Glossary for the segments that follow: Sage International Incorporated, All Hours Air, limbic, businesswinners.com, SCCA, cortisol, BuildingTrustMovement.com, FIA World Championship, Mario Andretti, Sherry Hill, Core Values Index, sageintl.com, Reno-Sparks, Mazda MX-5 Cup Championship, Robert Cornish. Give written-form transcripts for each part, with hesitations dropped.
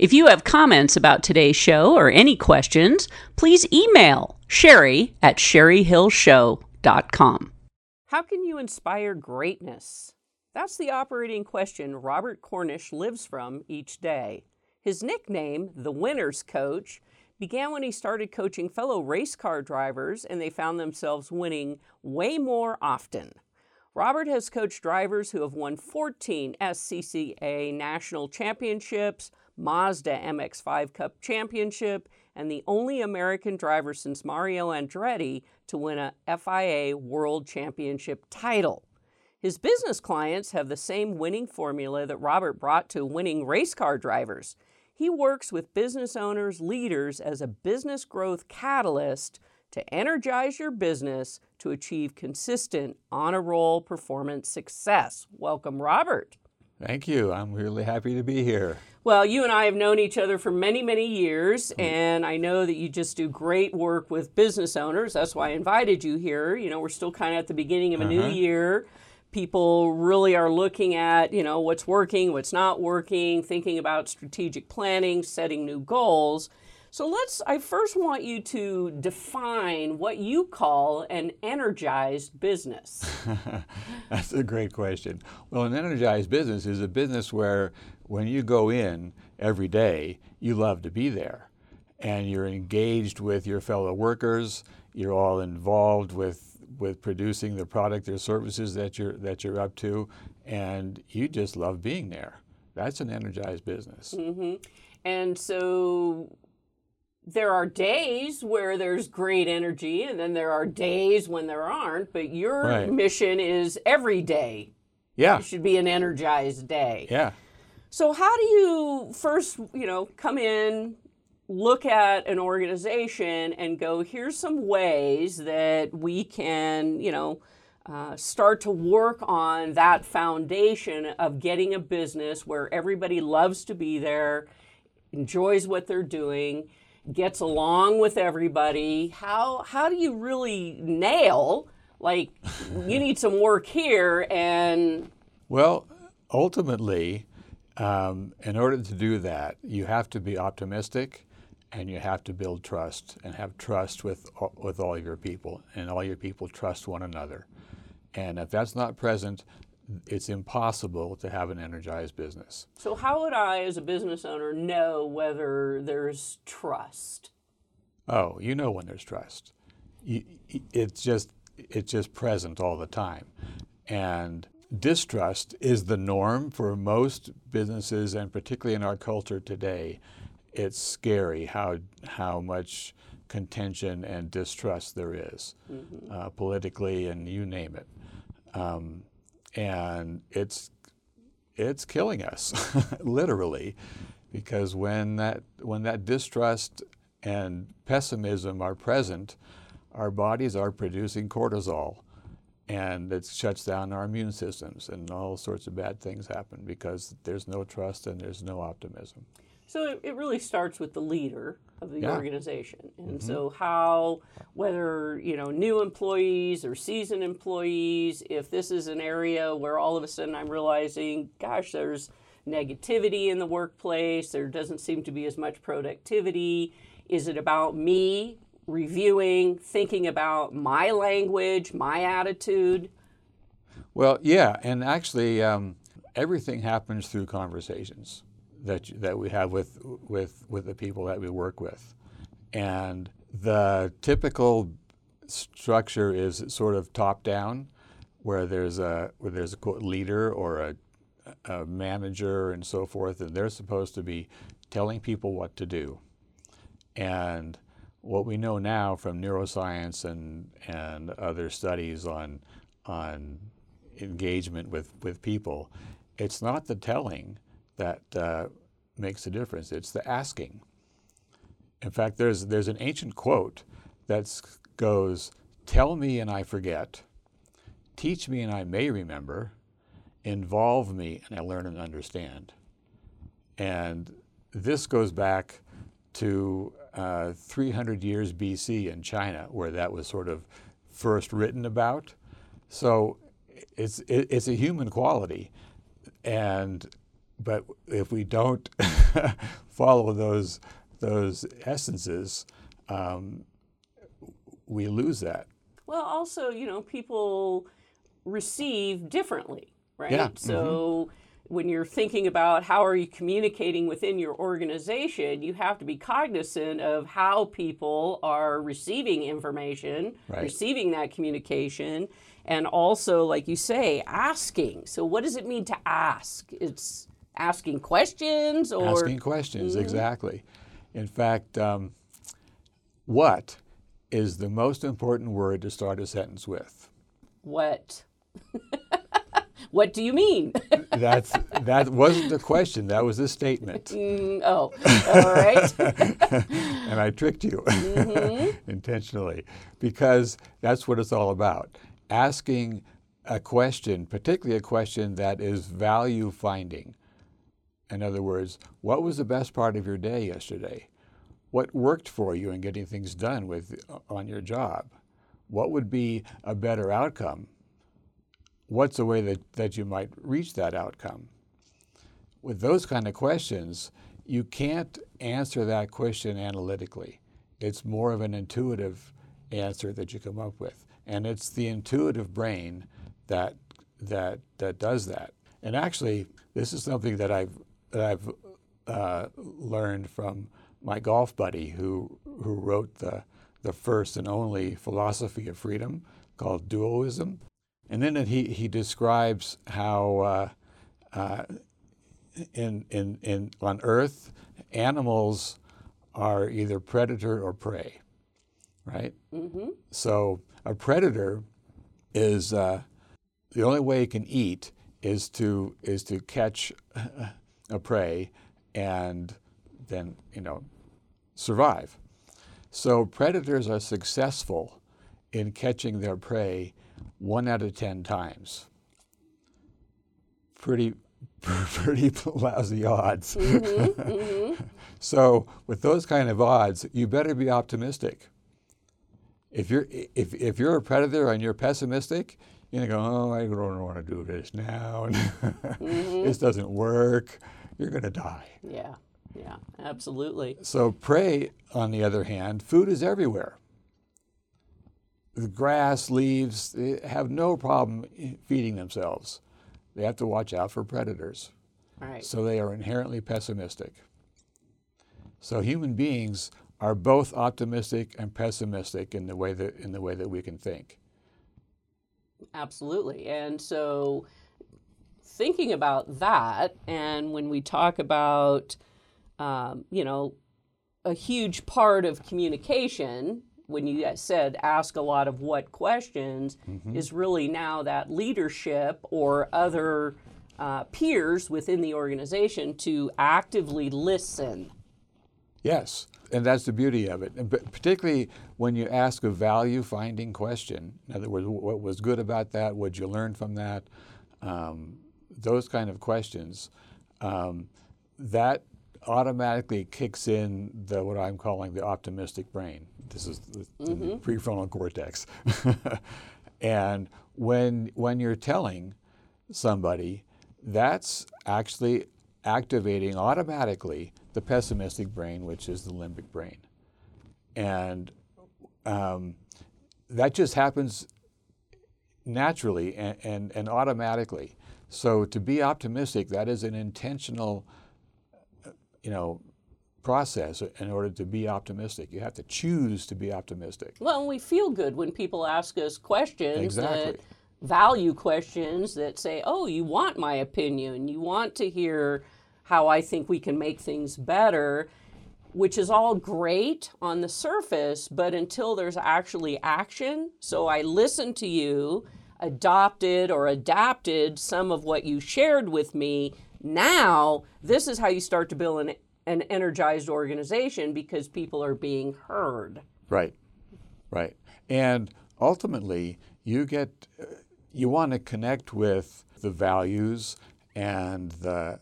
If you have comments about today's show or any questions, please email Sherry at sherryhillshow.com. How can you inspire greatness? That's the operating question Robert Cornish lives from each day. His nickname, the Winner's Coach, began when he started coaching fellow race car drivers and they found themselves winning way more often. Robert has coached drivers who have won 14 SCCA National Championships, Mazda MX-5 Cup Championship, and the only American driver since Mario Andretti to win a FIA World Championship title. His business clients have the same winning formula that Robert brought to winning race car drivers. He works with business owners, leaders as a business growth catalyst to energize your business to achieve consistent on-a-roll performance success. Welcome, Robert. Thank you. I'm really happy to be here. Well, you and I have known each other for many, many years, and I know that you just do great work with business owners. That's why I invited you here. You know, we're still kind of at the beginning of a new year. People really are looking at, you know, what's working, what's not working, thinking about strategic planning, setting new goals. So I first want you to define what you call an energized business. That's a great question. Well, an energized business is a business where when you go in every day, you love to be there and you're engaged with your fellow workers. You're all involved with producing the product or services that you're up to, and you just love being there. That's an energized business. Mm-hmm. And so there are days where there's great energy, and then there are days when there aren't, but your mission is every day. Yeah. It should be an energized day. Yeah. So how do you first, you know, come in, look at an organization and go, here's some ways that we can, you know, start to work on that foundation of getting a business where everybody loves to be there, enjoys what they're doing, gets along with everybody. How do you really nail, like, you need some work here? And well, ultimately, in order to do that, you have to be optimistic. And you have to build trust and have trust with all your people, and all your people trust one another. And if that's not present, it's impossible to have an energized business. So how would I, as a business owner, know whether there's trust? Oh, you know when there's trust. It's just present all the time. And distrust is the norm for most businesses, and particularly in our culture today. It's scary how much contention and distrust there is, politically and you name it, and it's killing us literally, because when that distrust and pessimism are present, our bodies are producing cortisol, and it shuts down our immune systems, and all sorts of bad things happen because there's no trust and there's no optimism. So it really starts with the leader of the organization. And so how, whether, you know, new employees or seasoned employees, if this is an area where all of a sudden I'm realizing, gosh, there's negativity in the workplace, there doesn't seem to be as much productivity, is it about me reviewing, thinking about my language, my attitude? Well, yeah, and actually everything happens through conversations that we have with the people that we work with. And the typical structure is sort of top down, where there's a quote leader or a manager and so forth, and they're supposed to be telling people what to do. And what we know now from neuroscience and other studies on engagement with people, it's not the telling that makes a difference. It's the asking. In fact, there's an ancient quote that goes, "Tell me and I forget, teach me and I may remember, involve me and I learn and understand." And this goes back to 300 years BC in China, where that was sort of first written about. So it's a human quality, and But if we don't follow those essences, we lose that. Well, also, you know, people receive differently, right? Yeah. So when you're thinking about how are you communicating within your organization, you have to be cognizant of how people are receiving information, receiving that communication, and also, like you say, asking. So what does it mean to ask? It's asking questions or... Asking questions, exactly. In fact, what is the most important word to start a sentence with? What? What do you mean? That wasn't a question. That was a statement. Oh, all right. And I tricked you intentionally, because that's what it's all about. Asking a question, particularly a question that is value finding. In other words, what was the best part of your day yesterday? What worked for you in getting things done with on your job? What would be a better outcome? What's a way that you might reach that outcome? With those kind of questions, you can't answer that question analytically. It's more of an intuitive answer that you come up with. And it's the intuitive brain that does that. And actually, this is something that I've learned from my golf buddy who wrote the first and only philosophy of freedom called dualism. And then he describes how on Earth, animals are either predator or prey, right? Mm-hmm. So a predator is the only way it can eat is to catch a prey and then survive. So predators are successful in catching their prey 1 out of 10 times. Pretty lousy odds. So with those kind of odds, you better be optimistic. If you're a predator and you're pessimistic, you're gonna go, oh, I don't want to do this now. This doesn't work. You're gonna die. Yeah, absolutely. So prey, on the other hand, food is everywhere. The grass, leaves, they have no problem feeding themselves. They have to watch out for predators. Right. So they are inherently pessimistic. So human beings are both optimistic and pessimistic in the way that we can think. Absolutely. And so thinking about that, and when we talk about, a huge part of communication, when you said ask a lot of what questions, is really now that leadership or other peers within the organization to actively listen. Yes, and that's the beauty of it. And particularly when you ask a value-finding question, in other words, what was good about that? What did you learn from that? Those kind of questions, that automatically kicks in what I'm calling the optimistic brain. This is the prefrontal cortex. And when you're telling somebody, that's actually activating automatically the pessimistic brain, which is the limbic brain. And that just happens naturally and automatically. So to be optimistic, that is an intentional process in order to be optimistic. You have to choose to be optimistic. Well, we feel good when people ask us questions, value questions that say, oh, you want my opinion, you want to hear how I think we can make things better, which is all great on the surface, but until there's actually action, so I listen to you, adopted or adapted some of what you shared with me, now, this is how you start to build an energized organization, because people are being heard. Right. And ultimately, you want to connect with the values and the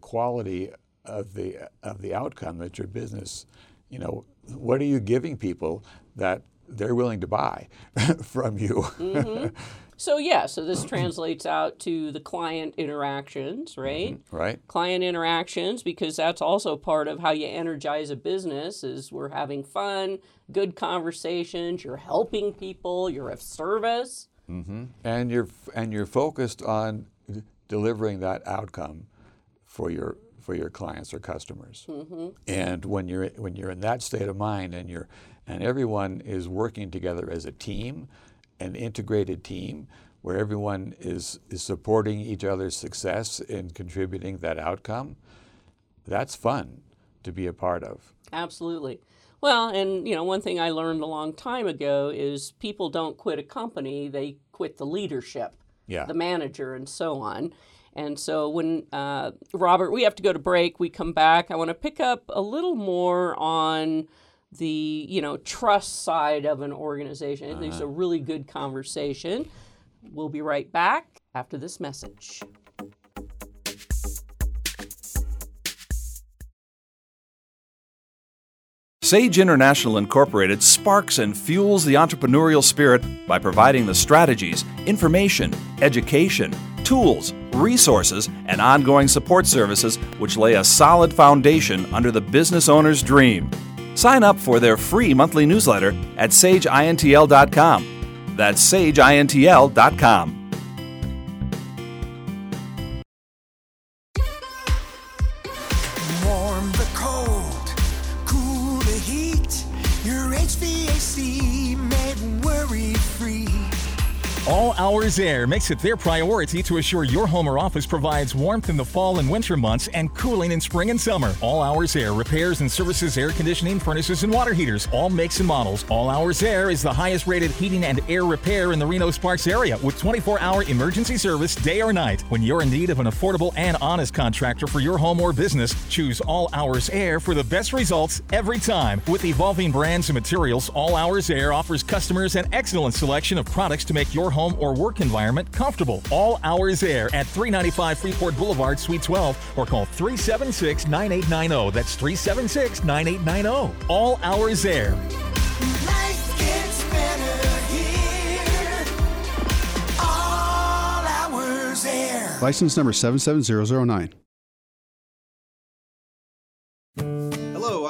quality of the outcome that your business, what are you giving people that they're willing to buy from you. Mm-hmm. So yeah, so this translates out to the client interactions, right? Mm-hmm, right. Client interactions, because that's also part of how you energize a business is we're having fun, good conversations, you're helping people, you're of service. Mm-hmm. And you're focused on delivering that outcome for your clients or customers. Mm-hmm. And when you're in that state of mind and everyone is working together as a team, an integrated team where everyone is supporting each other's success and contributing that outcome, that's fun to be a part of. Absolutely. Well, and you know, one thing I learned a long time ago is people don't quit a company, they quit the leadership, the manager, and so on. And so when, Robert, we have to go to break, we come back, I want to pick up a little more on the, you know, trust side of an organization. I think it's a really good conversation. We'll be right back after this message. Sage International Incorporated sparks and fuels the entrepreneurial spirit by providing the strategies, information, education, tools, resources, and ongoing support services which lay a solid foundation under the business owner's dream. Sign up for their free monthly newsletter at sageintl.com. That's sageintl.com. Warm the cold, cool the heat. Your HVAC made worry-free. All Hours Air makes it their priority to assure your home or office provides warmth in the fall and winter months and cooling in spring and summer. All Hours Air repairs and services air conditioning, furnaces, and water heaters, all makes and models. All Hours Air is the highest rated heating and air repair in the Reno-Sparks area with 24-hour emergency service day or night. When you're in need of an affordable and honest contractor for your home or business, choose All Hours Air for the best results every time. With evolving brands and materials, All Hours Air offers customers an excellent selection of products to make your home or work environment comfortable. All Hours Air at 395 Freeport Boulevard, Suite 12, or call 376-9890. That's 376-9890. All Hours Air. Life gets better here. All Hours Air. License number 77009. Hello,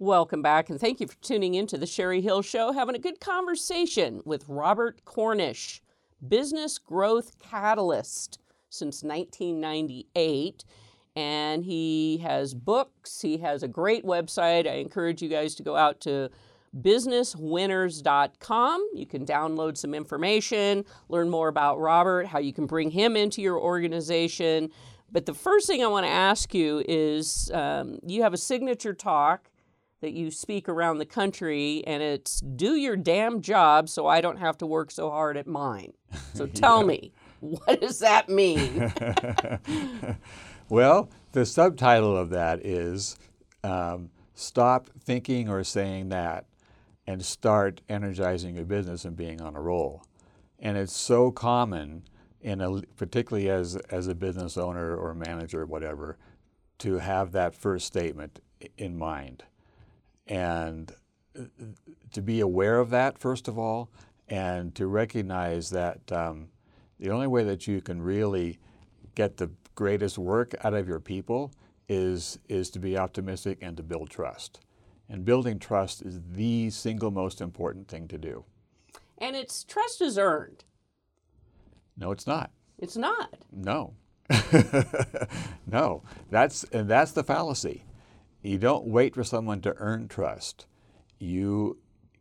Welcome back, and thank you for tuning in to the Sherry Hill Show, having a good conversation with Robert Cornish, business growth catalyst since 1998, and he has books, he has a great website. I encourage you guys to go out to businesswinners.com. You can download some information, learn more about Robert, how you can bring him into your organization. But the first thing I want to ask you is you have a signature talk that you speak around the country, and it's do your damn job so I don't have to work so hard at mine. So tell me, what does that mean? Well, the subtitle of that is stop thinking or saying that and start energizing your business and being on a roll. And it's so common, particularly as a business owner or manager or whatever, to have that first statement in mind. And to be aware of that, first of all, and to recognize that the only way that you can really get the greatest work out of your people is to be optimistic and to build trust. And building trust is the single most important thing to do. And it's trust is earned. No, it's not. It's not. No. No. That's the fallacy. You don't wait for someone to earn trust. You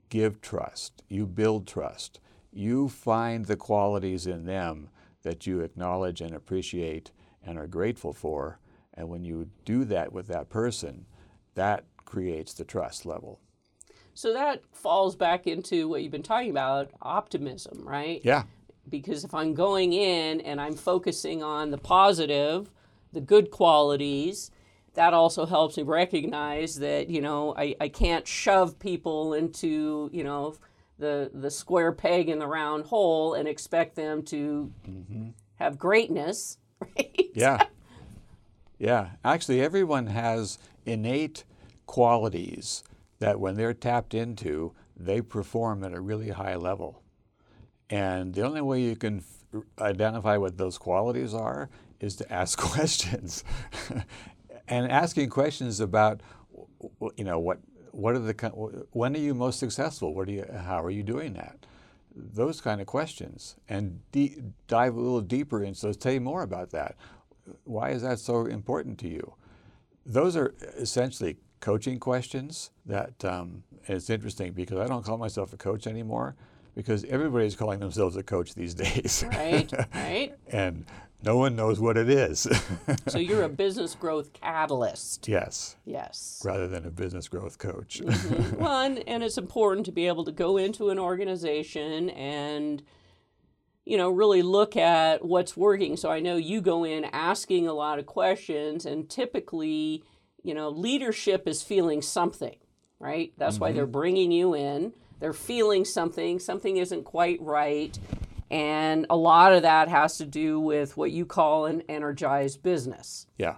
give trust. You build trust. You find the qualities in them that you acknowledge and appreciate and are grateful for. And when you do that with that person, that creates the trust level. So that falls back into what you've been talking about, optimism, right? Yeah. Because if I'm going in and I'm focusing on the positive, the good qualities, that also helps me recognize that, you know, I can't shove people into, you know, the square peg in the round hole and expect them to have greatness, right? Yeah. Yeah. Actually, everyone has innate qualities that when they're tapped into, they perform at a really high level. And the only way you can identify what those qualities are is to ask questions. And asking questions about, you know, what are the, when are you most successful? What do you, how are you doing that? Those kind of questions. And dive a little deeper into those. Tell you more about that. Why is that so important to you? Those are essentially coaching questions that it's interesting because I don't call myself a coach anymore, because everybody's calling themselves a coach these days. Right, right. And no one knows what it is. So you're a business growth catalyst. Yes. Yes. Rather than a business growth coach. Mm-hmm. Well, and it's important to be able to go into an organization and, you know, really look at what's working. So I know you go in asking a lot of questions, and typically, you know, leadership is feeling something, right? That's why they're bringing you in. They're feeling something, something isn't quite right. And a lot of that has to do with what you call an energized business. Yeah.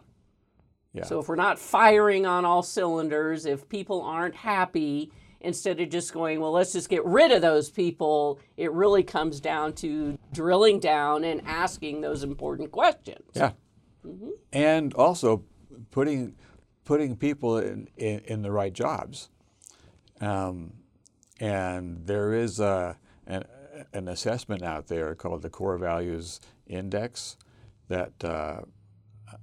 Yeah. So if we're not firing on all cylinders, if people aren't happy, instead of just going, well, let's just get rid of those people, it really comes down to drilling down and asking those important questions. Yeah. Mm-hmm. And also putting people in the right jobs. And there is an assessment out there called the Core Values Index that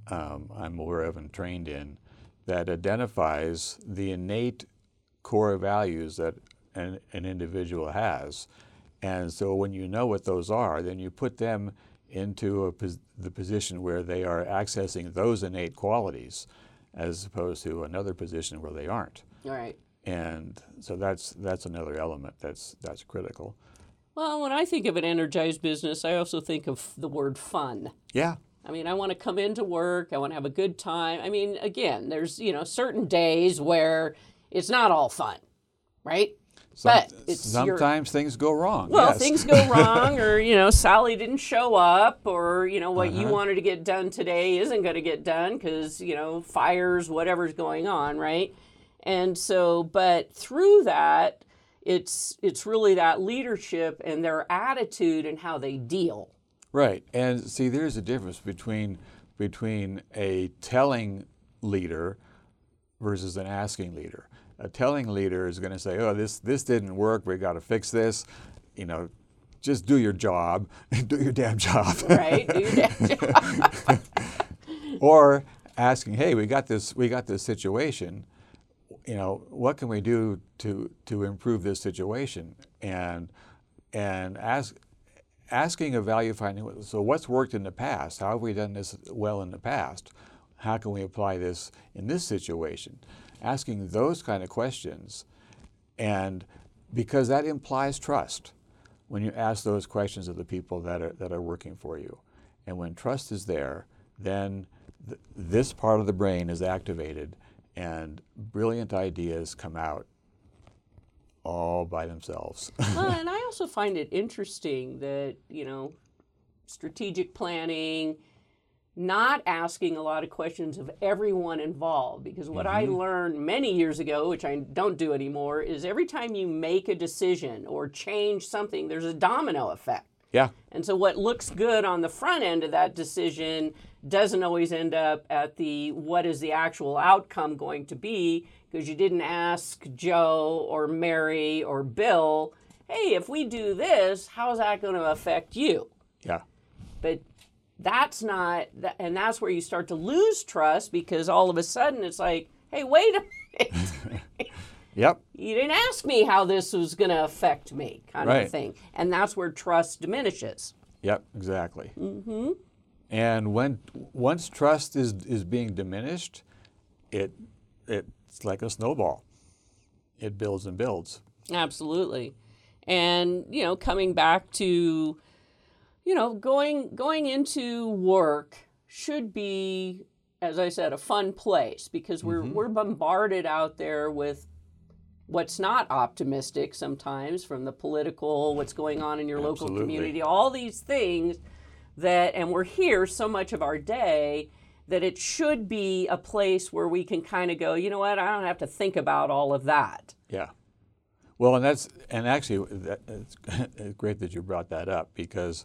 I'm aware of and trained in, that identifies the innate core values that an individual has. And so when you know what those are, then you put them into the position where they are accessing those innate qualities as opposed to another position where they aren't. All right. And so that's another element that's critical. Well, when I think of an energized business, I also think of the word fun. Yeah. I mean, I want to come into work. I want to have a good time. I mean, again, there's, you know, certain days where it's not all fun, right? Sometimes things go wrong. Well, yes. Things go wrong, or, you know, Sally didn't show up, or, you know, what you wanted to get done today isn't going to get done because, you know, fires, whatever's going on, right? And so, but through that, it's really that leadership and their attitude and how they deal. Right. And see, there's a difference between a telling leader versus an asking leader. A telling leader is going to say, oh, this didn't work. We got to fix this. You know, just do your job. Do your damn job. Right. Do your damn job. Or asking, hey, we got this situation. You know, what can we do to improve this situation? And asking a value finding, so what's worked in the past? How have we done this well in the past? How can we apply this in this situation? Asking those kind of questions, and because that implies trust when you ask those questions of the people that are working for you. And when trust is there, then this part of the brain is activated, and brilliant ideas come out all by themselves. Well, and I also find it interesting that, you know, strategic planning, not asking a lot of questions of everyone involved, because what I learned many years ago, which I don't do anymore, is every time you make a decision or change something, there's a domino effect. Yeah. And so what looks good on the front end of that decision doesn't always end up at the what is the actual outcome going to be, because you didn't ask Joe or Mary or Bill hey, if we do this, how's that going to affect you? Yeah. But that's not, and that's where you start to lose trust, because all of a sudden it's like, hey, wait a minute. Yep. You didn't ask me how this was going to affect me, kind of thing. And that's where trust diminishes. Yep, exactly. Mm-hmm. And once trust is being diminished, it's like a snowball. It builds and builds. Absolutely. And, you know, coming back to, you know, going into work should be, as I said, a fun place, because we're bombarded out there with what's not optimistic sometimes from the political, what's going on in your local community, all these things that, and we're here so much of our day that it should be a place where we can kind of go, you know what, I don't have to think about all of that. Yeah. Well, and actually, it's great that you brought that up, because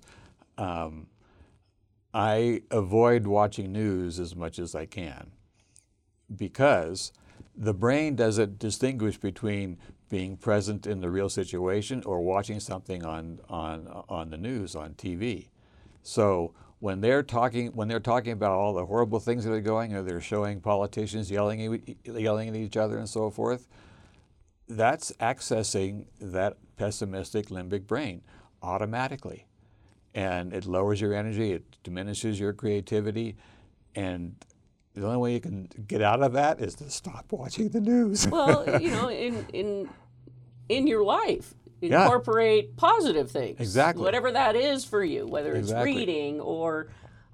I avoid watching news as much as I can, because the brain doesn't distinguish between being present in the real situation or watching something on the news, on TV. So when they're talking about all the horrible things that are going, or they're showing politicians yelling at each other and so forth, that's accessing that pessimistic limbic brain automatically. And it lowers your energy, it diminishes your creativity, and the only way you can get out of that is to stop watching the news. Well, you know, in your life, incorporate positive things. Exactly. Whatever that is for you, whether it's reading or,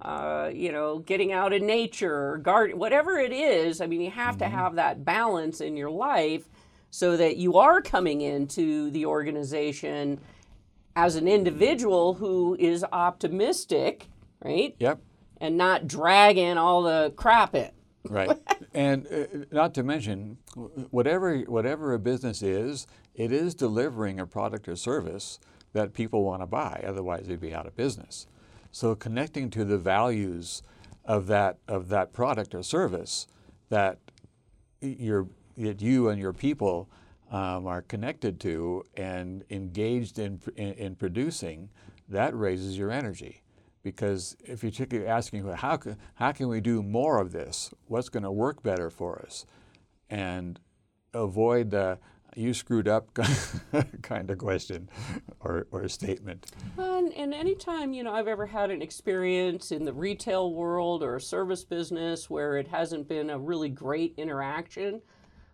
you know, getting out in nature or garden, whatever it is. I mean, you have to have that balance in your life, so that you are coming into the organization as an individual who is optimistic, right? Yep. And not dragging all the crap in. Right. And not to mention, whatever a business is, it is delivering a product or service that people want to buy. Otherwise, they'd be out of business. So connecting to the values of that product or service that you and your people are connected to and engaged in producing, that raises your energy. Because if you're asking, well, how can we do more of this? What's going to work better for us? And avoid the "you screwed up" kind of question or statement. And anytime, you know, I've ever had an experience in the retail world or a service business where it hasn't been a really great interaction,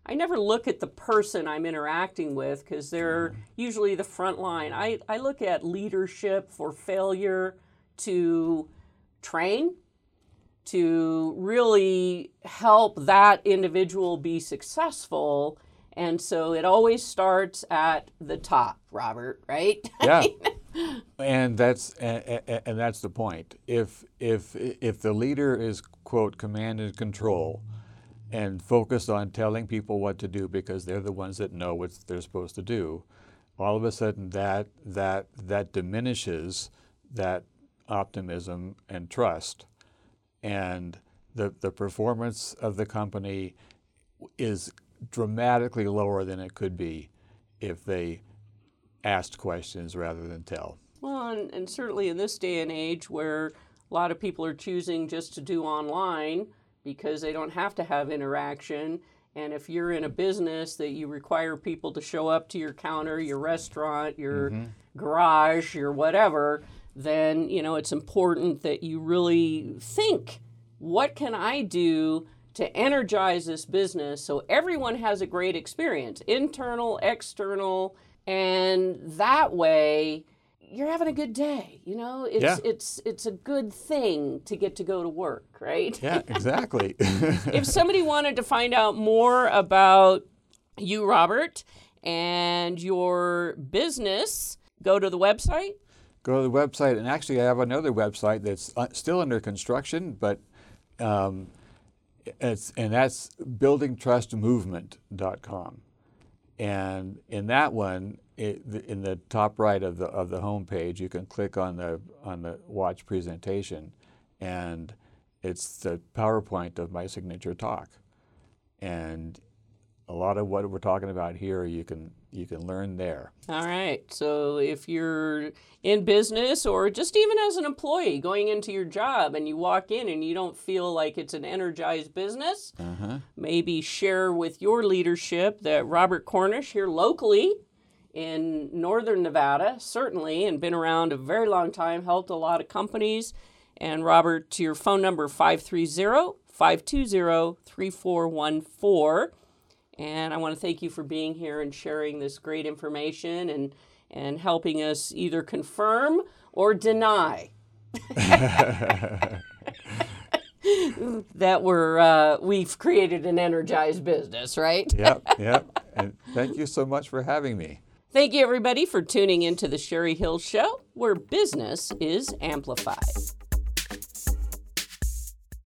I never look at the person I'm interacting with, because they're usually the front line. I look at leadership for failure to train, to really help that individual be successful. And so it always starts at the top, Robert, right? Yeah. and that's the point. If the leader is, quote, command and control, and focused on telling people what to do because they're the ones that know what they're supposed to do, all of a sudden that diminishes that optimism and trust, and the performance of the company is dramatically lower than it could be if they asked questions rather than tell. Well, and certainly in this day and age where a lot of people are choosing just to do online, because they don't have to have interaction. And if you're in a business that you require people to show up to your counter, your restaurant, your garage, your whatever, then, you know, it's important that you really think, what can I do to energize this business so everyone has a great experience, internal, external, and that way you're having a good day, you know? It's a good thing to get to go to work, right? Yeah, exactly. If somebody wanted to find out more about you, Robert, and your business, go to the website? Go to the website, and actually I have another website that's still under construction, but that's BuildingTrustMovement.com. And in that one, in the top right of the homepage, you can click on the watch presentation, and it's the PowerPoint of my signature talk, and a lot of what we're talking about here, you can learn there. All right. So if you're in business or just even as an employee going into your job and you walk in and you don't feel like it's an energized business, maybe share with your leadership that Robert Cornish here locally in northern Nevada, certainly, and been around a very long time, helped a lot of companies. And Robert, to your phone number, 530-520-3414. And I want to thank you for being here and sharing this great information and helping us either confirm or deny that we've created an energized business, right? Yep. And thank you so much for having me. Thank you, everybody, for tuning into the Sherry Hill Show, where business is amplified.